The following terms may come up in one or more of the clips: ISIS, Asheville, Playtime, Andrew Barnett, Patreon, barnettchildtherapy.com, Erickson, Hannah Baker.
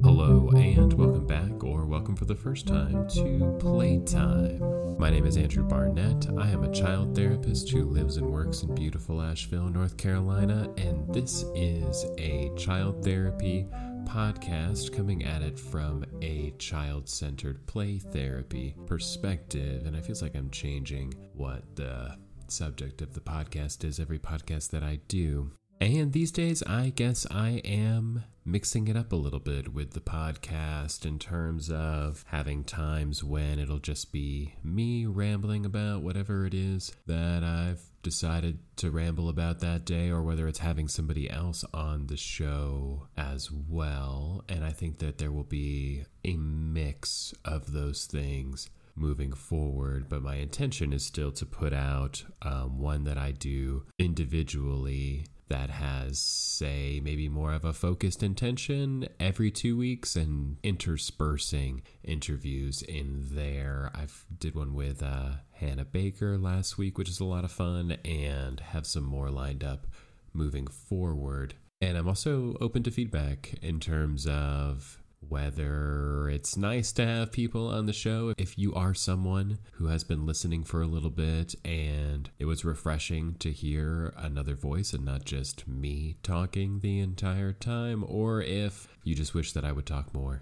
Hello and welcome back, or welcome for the first time, to Playtime. My name is Andrew Barnett. I am a child therapist who lives and works in beautiful Asheville, North Carolina, and this is a child therapy podcast coming at it from a child-centered play therapy perspective, and it feels like I'm changing what the subject of the podcast is every podcast that I do. And these days, I guess I am mixing it up a little bit with the podcast in terms of having times when it'll just be me rambling about whatever it is that I've decided to ramble about that day, or whether it's having somebody else on the show as well. And I think that there will be a mix of those things moving forward, but my intention is still to put out one that I do individually that has, say, maybe more of a focused intention every 2 weeks, and interspersing interviews in there. I did one with Hannah Baker last week, which is a lot of fun, and have some more lined up moving forward. And I'm also open to feedback in terms of whether it's nice to have people on the show. If you are someone who has been listening for a little bit and it was refreshing to hear another voice and not just me talking the entire time, or if you just wish that I would talk more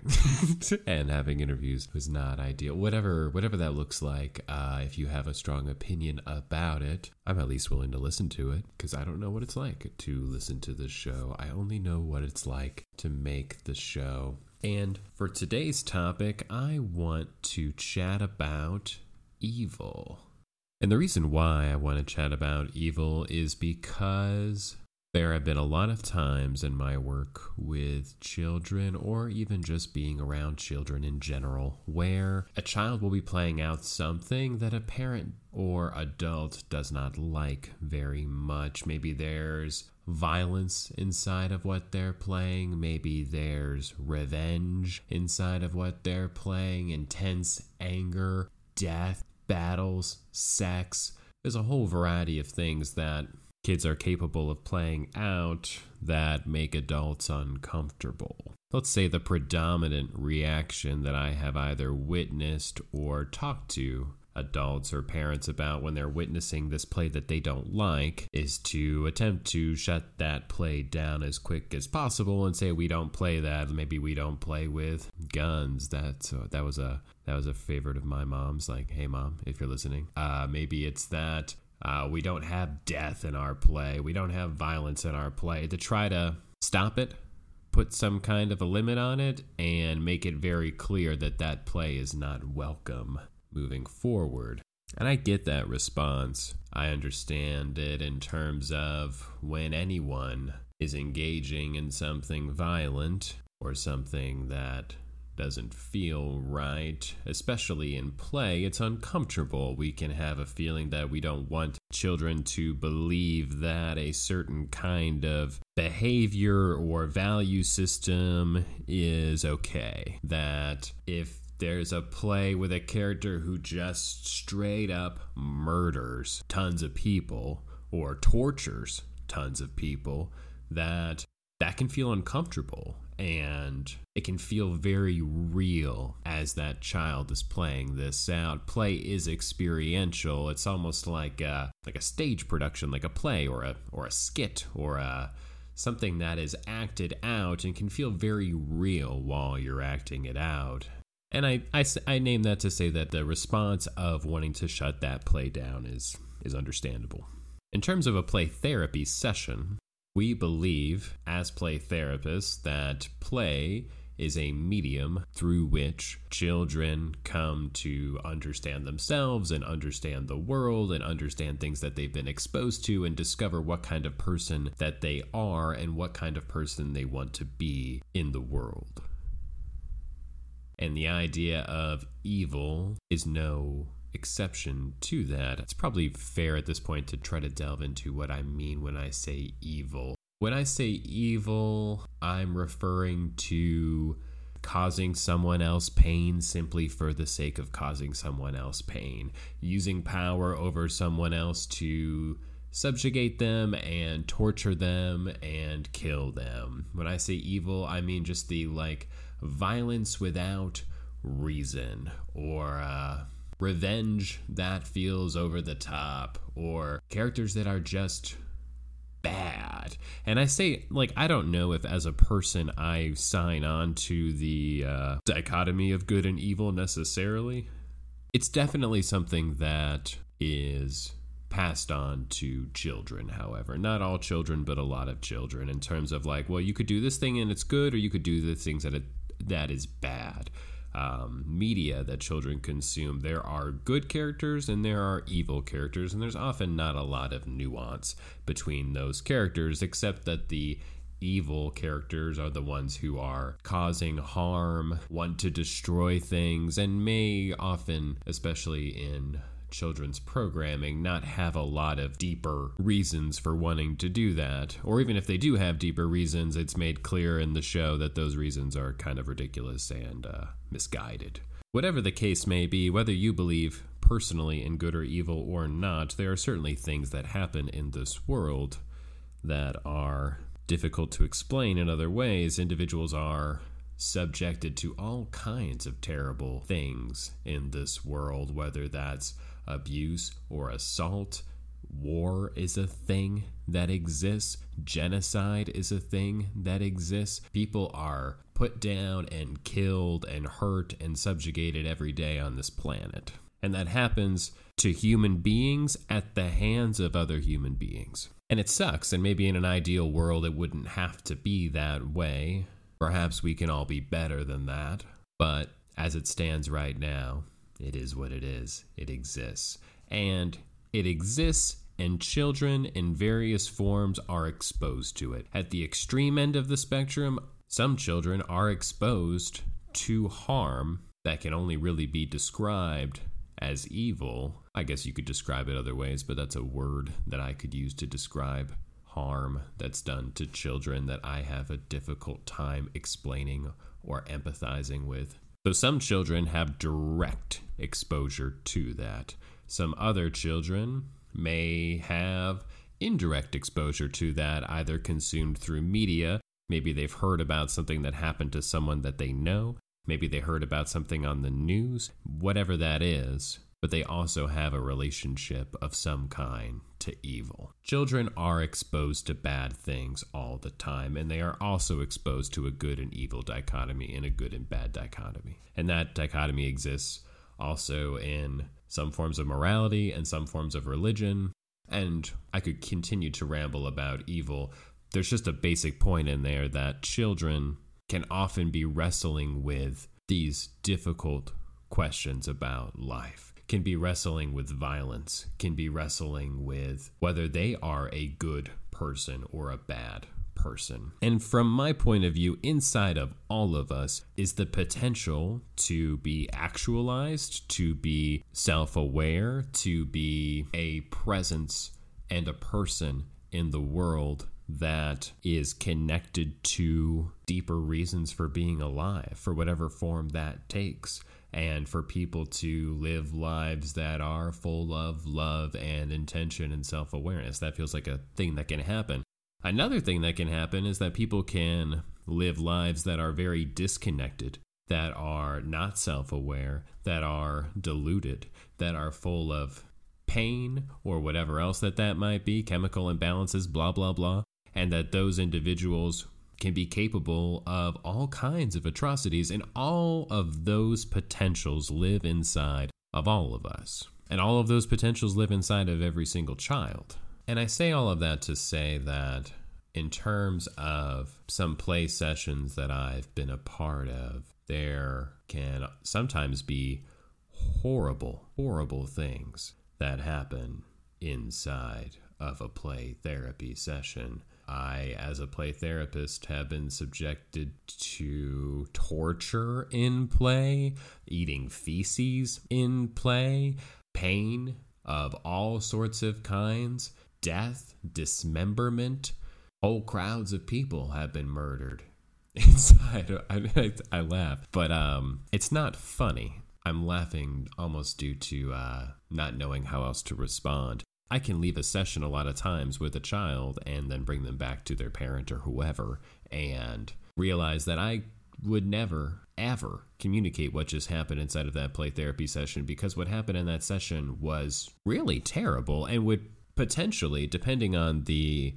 and having interviews was not ideal, whatever that looks like, if you have a strong opinion about it, I'm at least willing to listen to it, because I don't know what it's like to listen to this show. I only know what it's like to make the show. And for today's topic, I want to chat about evil. And the reason why I want to chat about evil is because there have been a lot of times in my work with children, or even just being around children in general, where a child will be playing out something that a parent or adult does not like very much. Maybe there's violence inside of what they're playing. Maybe there's revenge inside of what they're playing. Intense anger, death, battles, sex. There's a whole variety of things that kids are capable of playing out that make adults uncomfortable. Let's say the predominant reaction that I have either witnessed or talked to adults or parents about when they're witnessing this play that they don't like is to attempt to shut that play down as quick as possible and say, we don't play that. Maybe we don't play with guns. That was a favorite of my mom's, like, hey mom, if you're listening, maybe it's that we don't have death in our play. We don't have violence in our play. To try to stop it, put some kind of a limit on it, and make it very clear that that play is not welcome moving forward. And I get that response. I understand it in terms of when anyone is engaging in something violent or something that doesn't feel right, especially in play, it's uncomfortable. We can have a feeling that we don't want children to believe that a certain kind of behavior or value system is okay. That if there's a play with a character who just straight up murders tons of people or tortures tons of people, that can feel uncomfortable. And it can feel very real as that child is playing this out. Play is experiential. It's almost like a stage production, like a play or a skit or something that is acted out and can feel very real while you're acting it out. And I name that to say that the response of wanting to shut that play down is understandable. In terms of a play therapy session, we believe, as play therapists, that play is a medium through which children come to understand themselves and understand the world and understand things that they've been exposed to and discover what kind of person that they are and what kind of person they want to be in the world. And the idea of evil is no exception to that. It's probably fair at this point to try to delve into what I mean when I say evil. When I say evil, I'm referring to causing someone else pain simply for the sake of causing someone else pain, using power over someone else to subjugate them and torture them and kill them. When I say evil, I mean just the violence without reason, or revenge that feels over the top, or characters that are just bad. And I say, I don't know if as a person I sign on to the dichotomy of good and evil necessarily. It's definitely something that is passed on to children, however. Not all children, but a lot of children, in terms of you could do this thing and it's good, or you could do the things that is bad. Media that children consume, there are good characters and there are evil characters, and there's often not a lot of nuance between those characters, except that the evil characters are the ones who are causing harm, want to destroy things, and may often, especially in children's programming, not have a lot of deeper reasons for wanting to do that. Or even if they do have deeper reasons, it's made clear in the show that those reasons are kind of ridiculous and misguided. Whatever the case may be, whether you believe personally in good or evil or not, there are certainly things that happen in this world that are difficult to explain in other ways. Individuals are subjected to all kinds of terrible things in this world, whether that's abuse or assault. War is a thing that exists. Genocide is a thing that exists. People are put down and killed and hurt and subjugated every day on this planet. And that happens to human beings at the hands of other human beings. And it sucks, and maybe in an ideal world it wouldn't have to be that way. Perhaps we can all be better than that. But as it stands right now, it is what it is. It exists. And it exists, and children in various forms are exposed to it. At the extreme end of the spectrum, some children are exposed to harm that can only really be described as evil. I guess you could describe it other ways, but that's a word that I could use to describe harm that's done to children that I have a difficult time explaining or empathizing with. So some children have direct exposure to that. Some other children may have indirect exposure to that, either consumed through media. Maybe they've heard about something that happened to someone that they know. Maybe they heard about something on the news, whatever that is. But they also have a relationship of some kind to evil. Children are exposed to bad things all the time, and they are also exposed to a good and evil dichotomy and a good and bad dichotomy. And that dichotomy exists also in some forms of morality and some forms of religion. And I could continue to ramble about evil. There's just a basic point in there that children can often be wrestling with these difficult questions about life, can be wrestling with violence, can be wrestling with whether they are a good person or a bad person. And from my point of view, inside of all of us is the potential to be actualized, to be self-aware, to be a presence and a person in the world that is connected to deeper reasons for being alive, for whatever form that takes. And for people to live lives that are full of love and intention and self-awareness. That feels like a thing that can happen. Another thing that can happen is that people can live lives that are very disconnected, that are not self-aware, that are deluded, that are full of pain or whatever else that might be, chemical imbalances, blah, blah, blah, and that those individuals can be capable of all kinds of atrocities, and all of those potentials live inside of all of us. And all of those potentials live inside of every single child. And I say all of that to say that in terms of some play sessions that I've been a part of, there can sometimes be horrible, horrible things that happen inside of a play therapy session. I, as a play therapist, have been subjected to torture in play, eating feces in play, pain of all sorts of kinds, death, dismemberment. Whole crowds of people have been murdered inside. I laugh, but it's not funny. I'm laughing almost due to not knowing how else to respond. I can leave a session a lot of times with a child and then bring them back to their parent or whoever and realize that I would never, ever communicate what just happened inside of that play therapy session, because what happened in that session was really terrible and would potentially, depending on the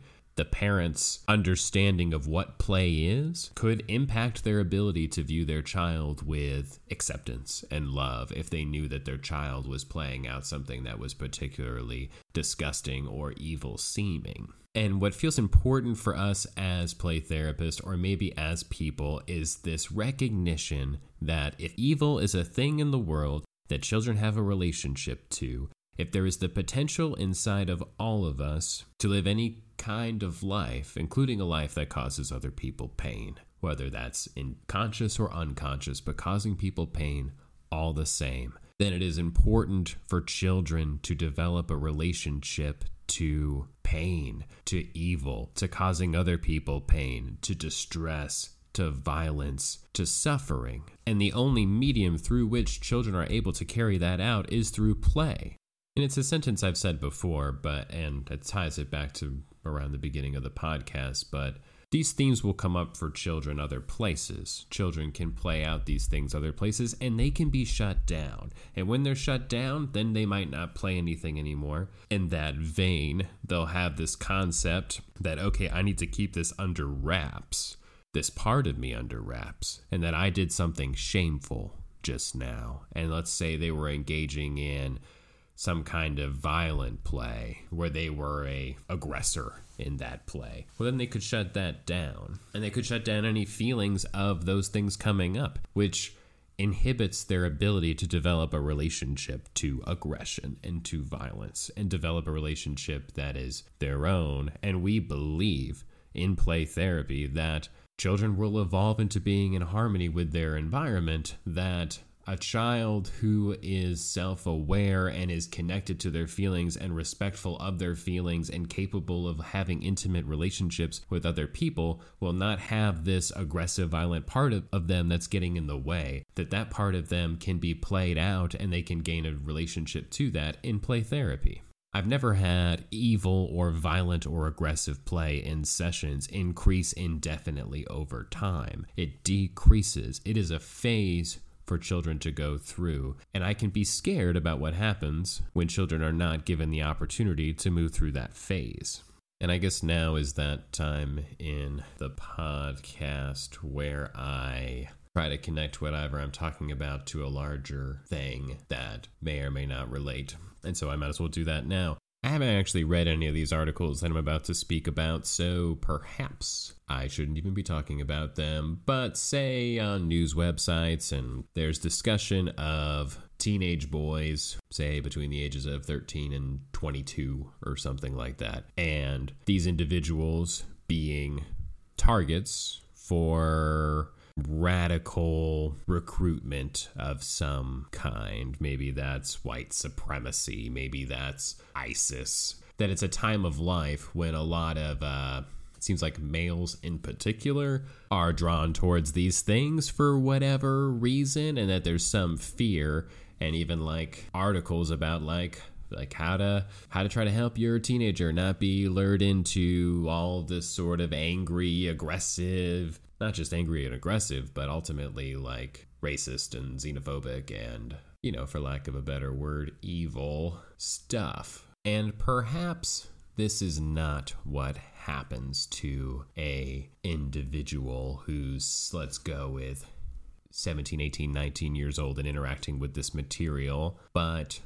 parent's understanding of what play is, could impact their ability to view their child with acceptance and love if they knew that their child was playing out something that was particularly disgusting or evil seeming. And what feels important for us as play therapists, or maybe as people, is this recognition that if evil is a thing in the world that children have a relationship to, if there is the potential inside of all of us to live any kind of life, including a life that causes other people pain, whether that's conscious or unconscious, but causing people pain all the same, then it is important for children to develop a relationship to pain, to evil, to causing other people pain, to distress, to violence, to suffering. And the only medium through which children are able to carry that out is through play. And it's a sentence I've said before, and it ties it back to around the beginning of the podcast, but these themes will come up for children other places. Children can play out these things other places, and they can be shut down. And when they're shut down, then they might not play anything anymore. In that vein, they'll have this concept that, okay, I need to keep this under wraps, this part of me under wraps, and that I did something shameful just now. And let's say they were engaging in some kind of violent play where they were an aggressor in that play. Well, then they could shut that down, and they could shut down any feelings of those things coming up, which inhibits their ability to develop a relationship to aggression and to violence and develop a relationship that is their own. And we believe in play therapy that children will evolve into being in harmony with their environment, that a child who is self-aware and is connected to their feelings and respectful of their feelings and capable of having intimate relationships with other people will not have this aggressive, violent part of them that's getting in the way, that part of them can be played out and they can gain a relationship to that in play therapy. I've never had evil or violent or aggressive play in sessions increase indefinitely over time. It decreases. It is a phase for children to go through, and I can be scared about what happens when children are not given the opportunity to move through that phase. And I guess now is that time in the podcast where I try to connect whatever I'm talking about to a larger thing that may or may not relate, and so I might as well do that now. I haven't actually read any of these articles that I'm about to speak about, so perhaps I shouldn't even be talking about them. But say on news websites, and there's discussion of teenage boys, say between the ages of 13 and 22 or something like that, and these individuals being targets for radical recruitment of some kind. Maybe that's white supremacy, maybe that's ISIS. That it's a time of life when a lot of, it seems like males in particular, are drawn towards these things for whatever reason, and that there's some fear, and even like articles about like how to try to help your teenager not be lured into all this sort of angry, aggressive, not just angry and aggressive, but ultimately like racist and xenophobic and, you know, for lack of a better word, evil stuff. And perhaps this is not what happens to a individual who's, let's go with 17, 18, 19 years old and interacting with this material, but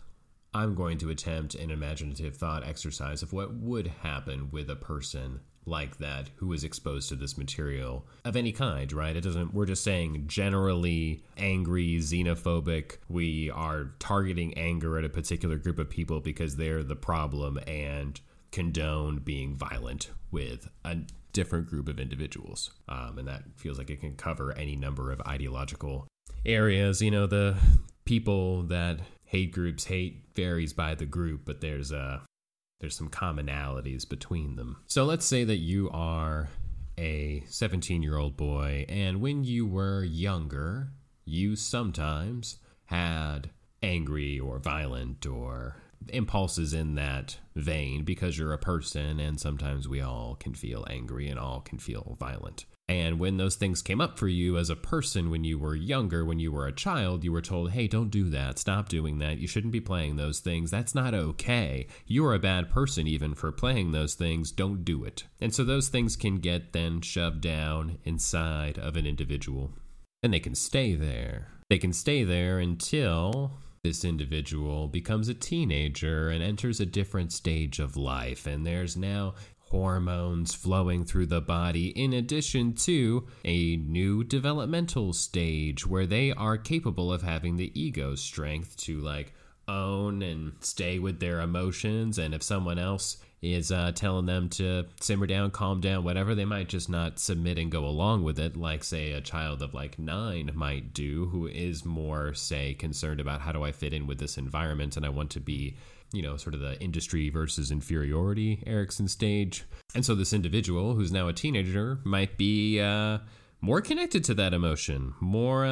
I'm going to attempt an imaginative thought exercise of what would happen with a person like that who is exposed to this material of any kind, right? It doesn't, we're just saying generally angry, xenophobic. We are targeting anger at a particular group of people because they're the problem and condone being violent with a different group of individuals. And that feels like it can cover any number of ideological areas. You know, the people that hate groups hate varies by the group, but there's some commonalities between them. So let's say that you are a 17-year-old boy, and when you were younger, you sometimes had angry or violent or impulses in that vein, because you're a person and sometimes we all can feel angry and all can feel violent. And when those things came up for you as a person when you were younger, when you were a child, you were told, hey, don't do that. Stop doing that. You shouldn't be playing those things. That's not okay. You're a bad person even for playing those things. Don't do it. And so those things can get then shoved down inside of an individual. And they can stay there. They can stay there until this individual becomes a teenager and enters a different stage of life, and there's now hormones flowing through the body in addition to a new developmental stage where they are capable of having the ego strength to own and stay with their emotions. And if someone else is telling them to simmer down, calm down, whatever, they might just not submit and go along with it, like, say, a child of 9 might do, who is more, say, concerned about how do I fit in with this environment, and I want to be, sort of the industry versus inferiority Erickson stage. And so this individual who's now a teenager might be more connected to that emotion, more,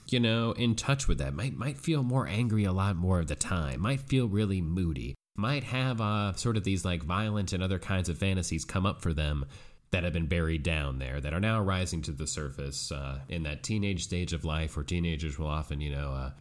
in touch with that, might feel more angry a lot more of the time, might feel really moody, might have sort of these violent and other kinds of fantasies come up for them that have been buried down there that are now rising to the surface in that teenage stage of life, where teenagers will often,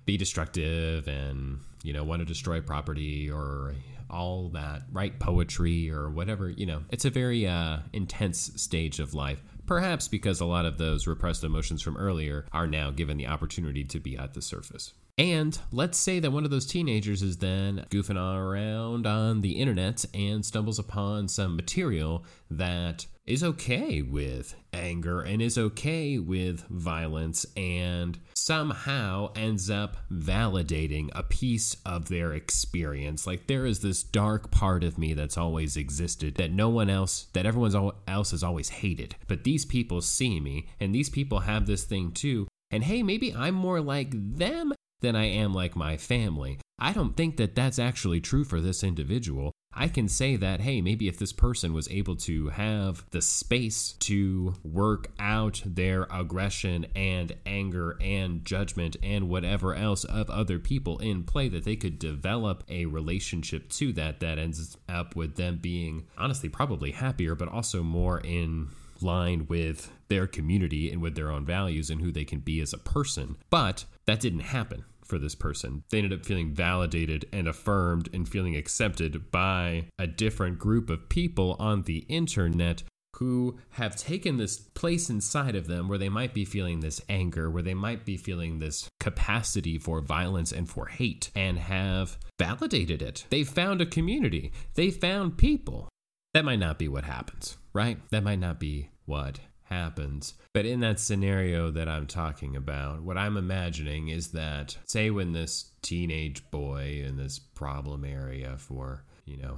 be destructive and, want to destroy property or all that, write poetry or whatever. It's a very intense stage of life, perhaps because a lot of those repressed emotions from earlier are now given the opportunity to be at the surface. And let's say that one of those teenagers is then goofing around on the internet and stumbles upon some material that is okay with anger and is okay with violence, and somehow ends up validating a piece of their experience. There is this dark part of me that's always existed, that no one else, that everyone else has always hated. But these people see me, and these people have this thing too. And hey, maybe I'm more like them than I am like my family. I don't think that that's actually true for this individual. I can say that, hey, maybe if this person was able to have the space to work out their aggression and anger and judgment and whatever else of other people in play, that they could develop a relationship to that ends up with them being honestly probably happier, but also more in line with their community and with their own values and who they can be as a person. But that didn't happen for this person. They ended up feeling validated and affirmed and feeling accepted by a different group of people on the internet who have taken this place inside of them where they might be feeling this anger, where they might be feeling this capacity for violence and for hate, and have validated it. They found a community. They found people. That might not be what happens, right? That might not be what happens. But in that scenario that I'm talking about, what I'm imagining is that, say, when this teenage boy in this problem area for,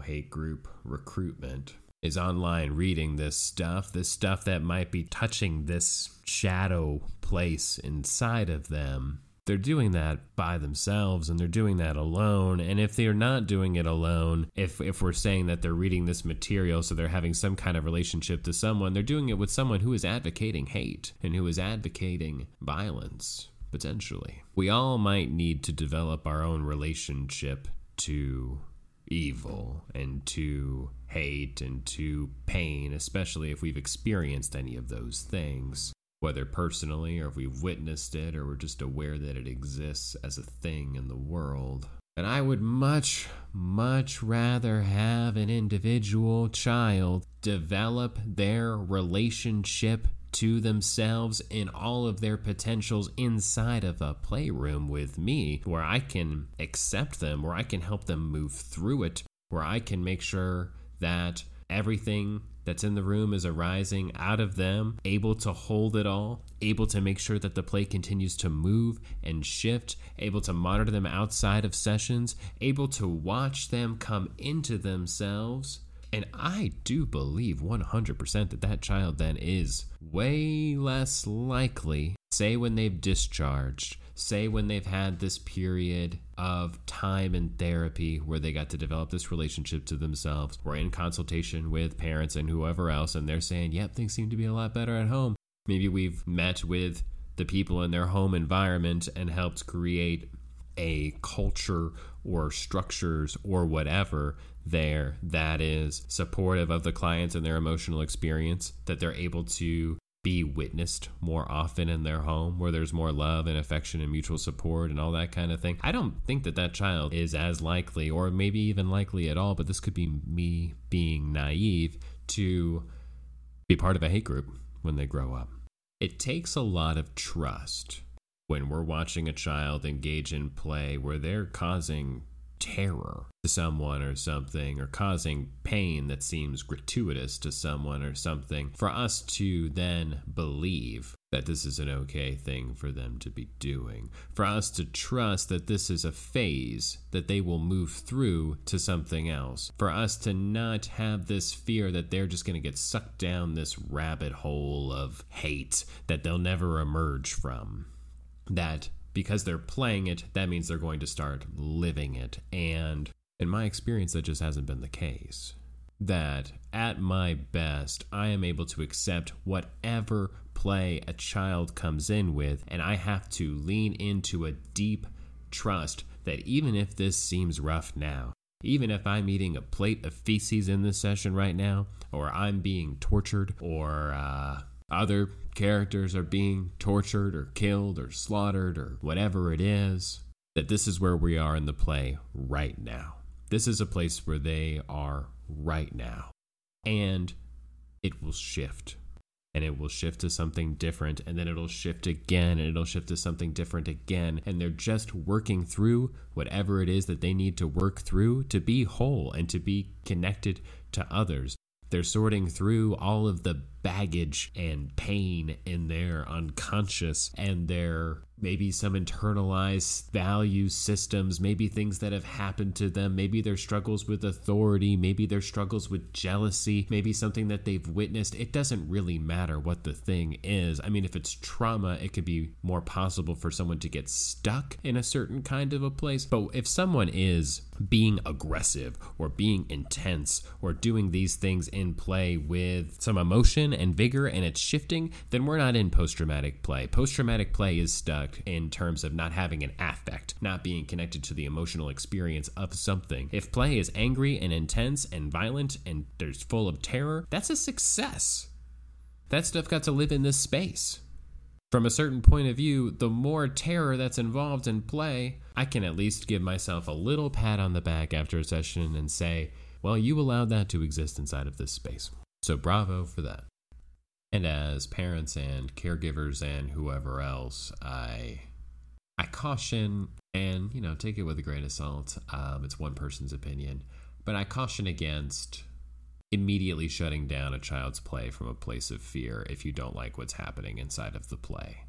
hate group recruitment is online reading this stuff that might be touching this shadow place inside of them, they're doing that by themselves, and they're doing that alone. And if they're not doing it alone, if we're saying that they're reading this material, so they're having some kind of relationship to someone, they're doing it with someone who is advocating hate and who is advocating violence, potentially. We all might need to develop our own relationship to evil and to hate and to pain, especially if we've experienced any of those things, whether personally or if we've witnessed it or we're just aware that it exists as a thing in the world. And I would much, much rather have an individual child develop their relationship to themselves in all of their potentials inside of a playroom with me, where I can accept them, where I can help them move through it, where I can make sure that everything that's in the room is arising out of them, able to hold it all, able to make sure that the play continues to move and shift, able to monitor them outside of sessions, able to watch them come into themselves, And I do believe 100% that child then is way less likely, say when they've discharged, say when they've had this period of time in therapy where they got to develop this relationship to themselves, or in consultation with parents and whoever else, and they're saying, yep, things seem to be a lot better at home. Maybe we've met with the people in their home environment and helped create a culture or structures or whatever there that is supportive of the clients and their emotional experience, that they're able to be witnessed more often in their home, where there's more love and affection and mutual support and all that kind of thing. I don't think that child is as likely, or maybe even likely at all, but this could be me being naive, to be part of a hate group when they grow up. It takes a lot of trust when we're watching a child engage in play where they're causing terror to someone or something, or causing pain that seems gratuitous to someone or something, for us to then believe that this is an okay thing for them to be doing, for us to trust that this is a phase that they will move through to something else, for us to not have this fear that they're just going to get sucked down this rabbit hole of hate that they'll never emerge from, that because they're playing it, that means they're going to start living it. And in my experience, that just hasn't been the case. That at my best, I am able to accept whatever play a child comes in with, and I have to lean into a deep trust that even if this seems rough now, even if I'm eating a plate of feces in this session right now, or I'm being tortured, or other characters are being tortured or killed or slaughtered or whatever it is, that this is where we are in the play right now. This is a place where they are right now. And it will shift. And it will shift to something different. And then it'll shift again. And it'll shift to something different again. And they're just working through whatever it is that they need to work through to be whole and to be connected to others. They're sorting through all of the baggage and pain in their unconscious, and their maybe some internalized value systems, maybe things that have happened to them, maybe their struggles with authority, maybe their struggles with jealousy, maybe something that they've witnessed. It doesn't really matter what the thing is. I mean, if it's trauma, it could be more possible for someone to get stuck in a certain kind of a place. But if someone is being aggressive or being intense or doing these things in play with some emotion and vigor, and it's shifting, then we're not in post-traumatic play. Post-traumatic play is stuck in terms of not having an affect, not being connected to the emotional experience of something. If play is angry and intense and violent and there's full of terror, that's a success. That stuff got to live in this space. From a certain point of view, the more terror that's involved in play, I can at least give myself a little pat on the back after a session and say, well, you allowed that to exist inside of this space. So bravo for that. And as parents and caregivers and whoever else, I caution, and, you know, take it with a grain of salt. It's one person's opinion, but I caution against immediately shutting down a child's play from a place of fear if you don't like what's happening inside of the play.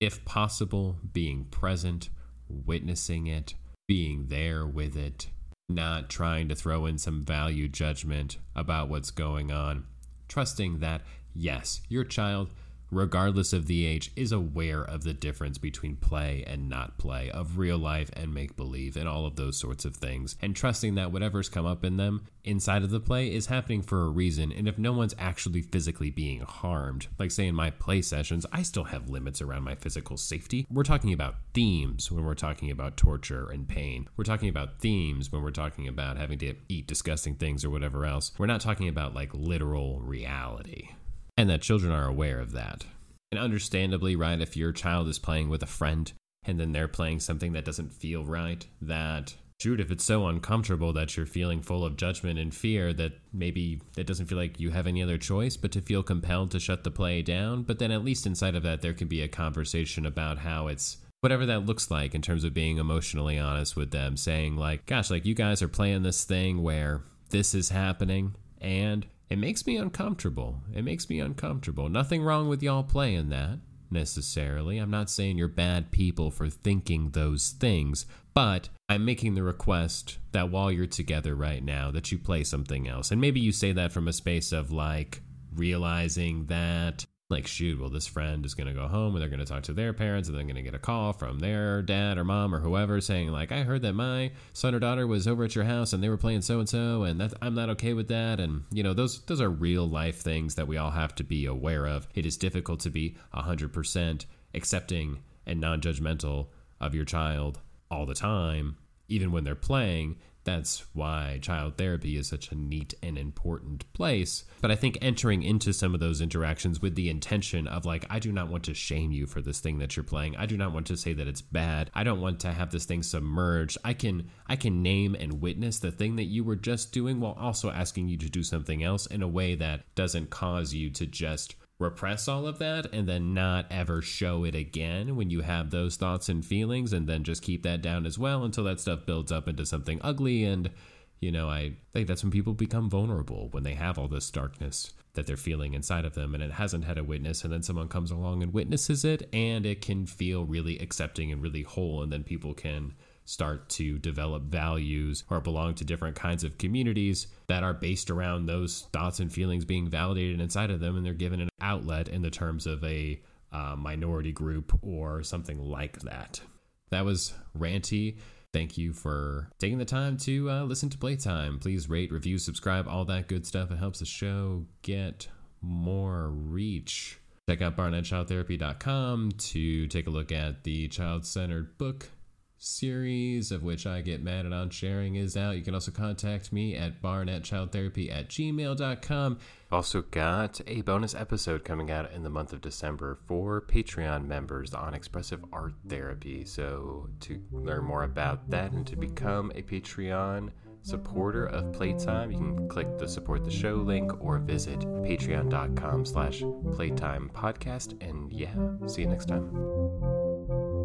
If possible, being present, witnessing it, being there with it, not trying to throw in some value judgment about what's going on, trusting that yes, your child, regardless of the age, is aware of the difference between play and not play, of real life and make-believe, and all of those sorts of things. And trusting that whatever's come up in them inside of the play is happening for a reason. And if no one's actually physically being harmed, like say in my play sessions, I still have limits around my physical safety. We're talking about themes when we're talking about torture and pain. We're talking about themes when we're talking about having to eat disgusting things or whatever else. We're not talking about like literal reality. And that children are aware of that. And understandably, right, if your child is playing with a friend and then they're playing something that doesn't feel right, that, shoot, if it's so uncomfortable that you're feeling full of judgment and fear that maybe it doesn't feel like you have any other choice but to feel compelled to shut the play down. But then at least inside of that, there can be a conversation about how it's, whatever that looks like in terms of being emotionally honest with them, saying like, gosh, like you guys are playing this thing where this is happening and it makes me uncomfortable. Nothing wrong with y'all playing that, necessarily. I'm not saying you're bad people for thinking those things, but I'm making the request that while you're together right now, that you play something else. And maybe you say that from a space of like realizing that, like, shoot, well, this friend is going to go home and they're going to talk to their parents and they're going to get a call from their dad or mom or whoever saying, like, I heard that my son or daughter was over at your house and they were playing so-and-so and that I'm not okay with that. And, you know, those are real life things that we all have to be aware of. It is difficult to be 100% accepting and non-judgmental of your child all the time, even when they're playing. That's why child therapy is such a neat and important place. But I think entering into some of those interactions with the intention of like, I do not want to shame you for this thing that you're playing. I do not want to say that it's bad. I don't want to have this thing submerged. I can name and witness the thing that you were just doing while also asking you to do something else in a way that doesn't cause you to just repress all of that and then not ever show it again when you have those thoughts and feelings, and then just keep that down as well until that stuff builds up into something ugly. And, you know, I think that's when people become vulnerable, when they have all this darkness that they're feeling inside of them and it hasn't had a witness, and then someone comes along and witnesses it, and it can feel really accepting and really whole. And then people can start to develop values or belong to different kinds of communities that are based around those thoughts and feelings being validated inside of them, and they're given an outlet in the terms of a minority group or something like that. That was ranty. Thank you for taking the time to listen to Playtime. Please rate, review, subscribe, all that good stuff. It helps the show get more reach. Check out barnettchildtherapy.com to take a look at the child-centered book series, of which I Get Mad at On Sharing is out. You can also contact me at barnettchildtherapy@gmail.com. Also got a bonus episode coming out in the month of December for Patreon members on expressive art therapy. So to learn more about that and to become a Patreon supporter of Playtime, you can click the support the show link or visit patreon.com/playtimepodcast. And yeah, see you next time.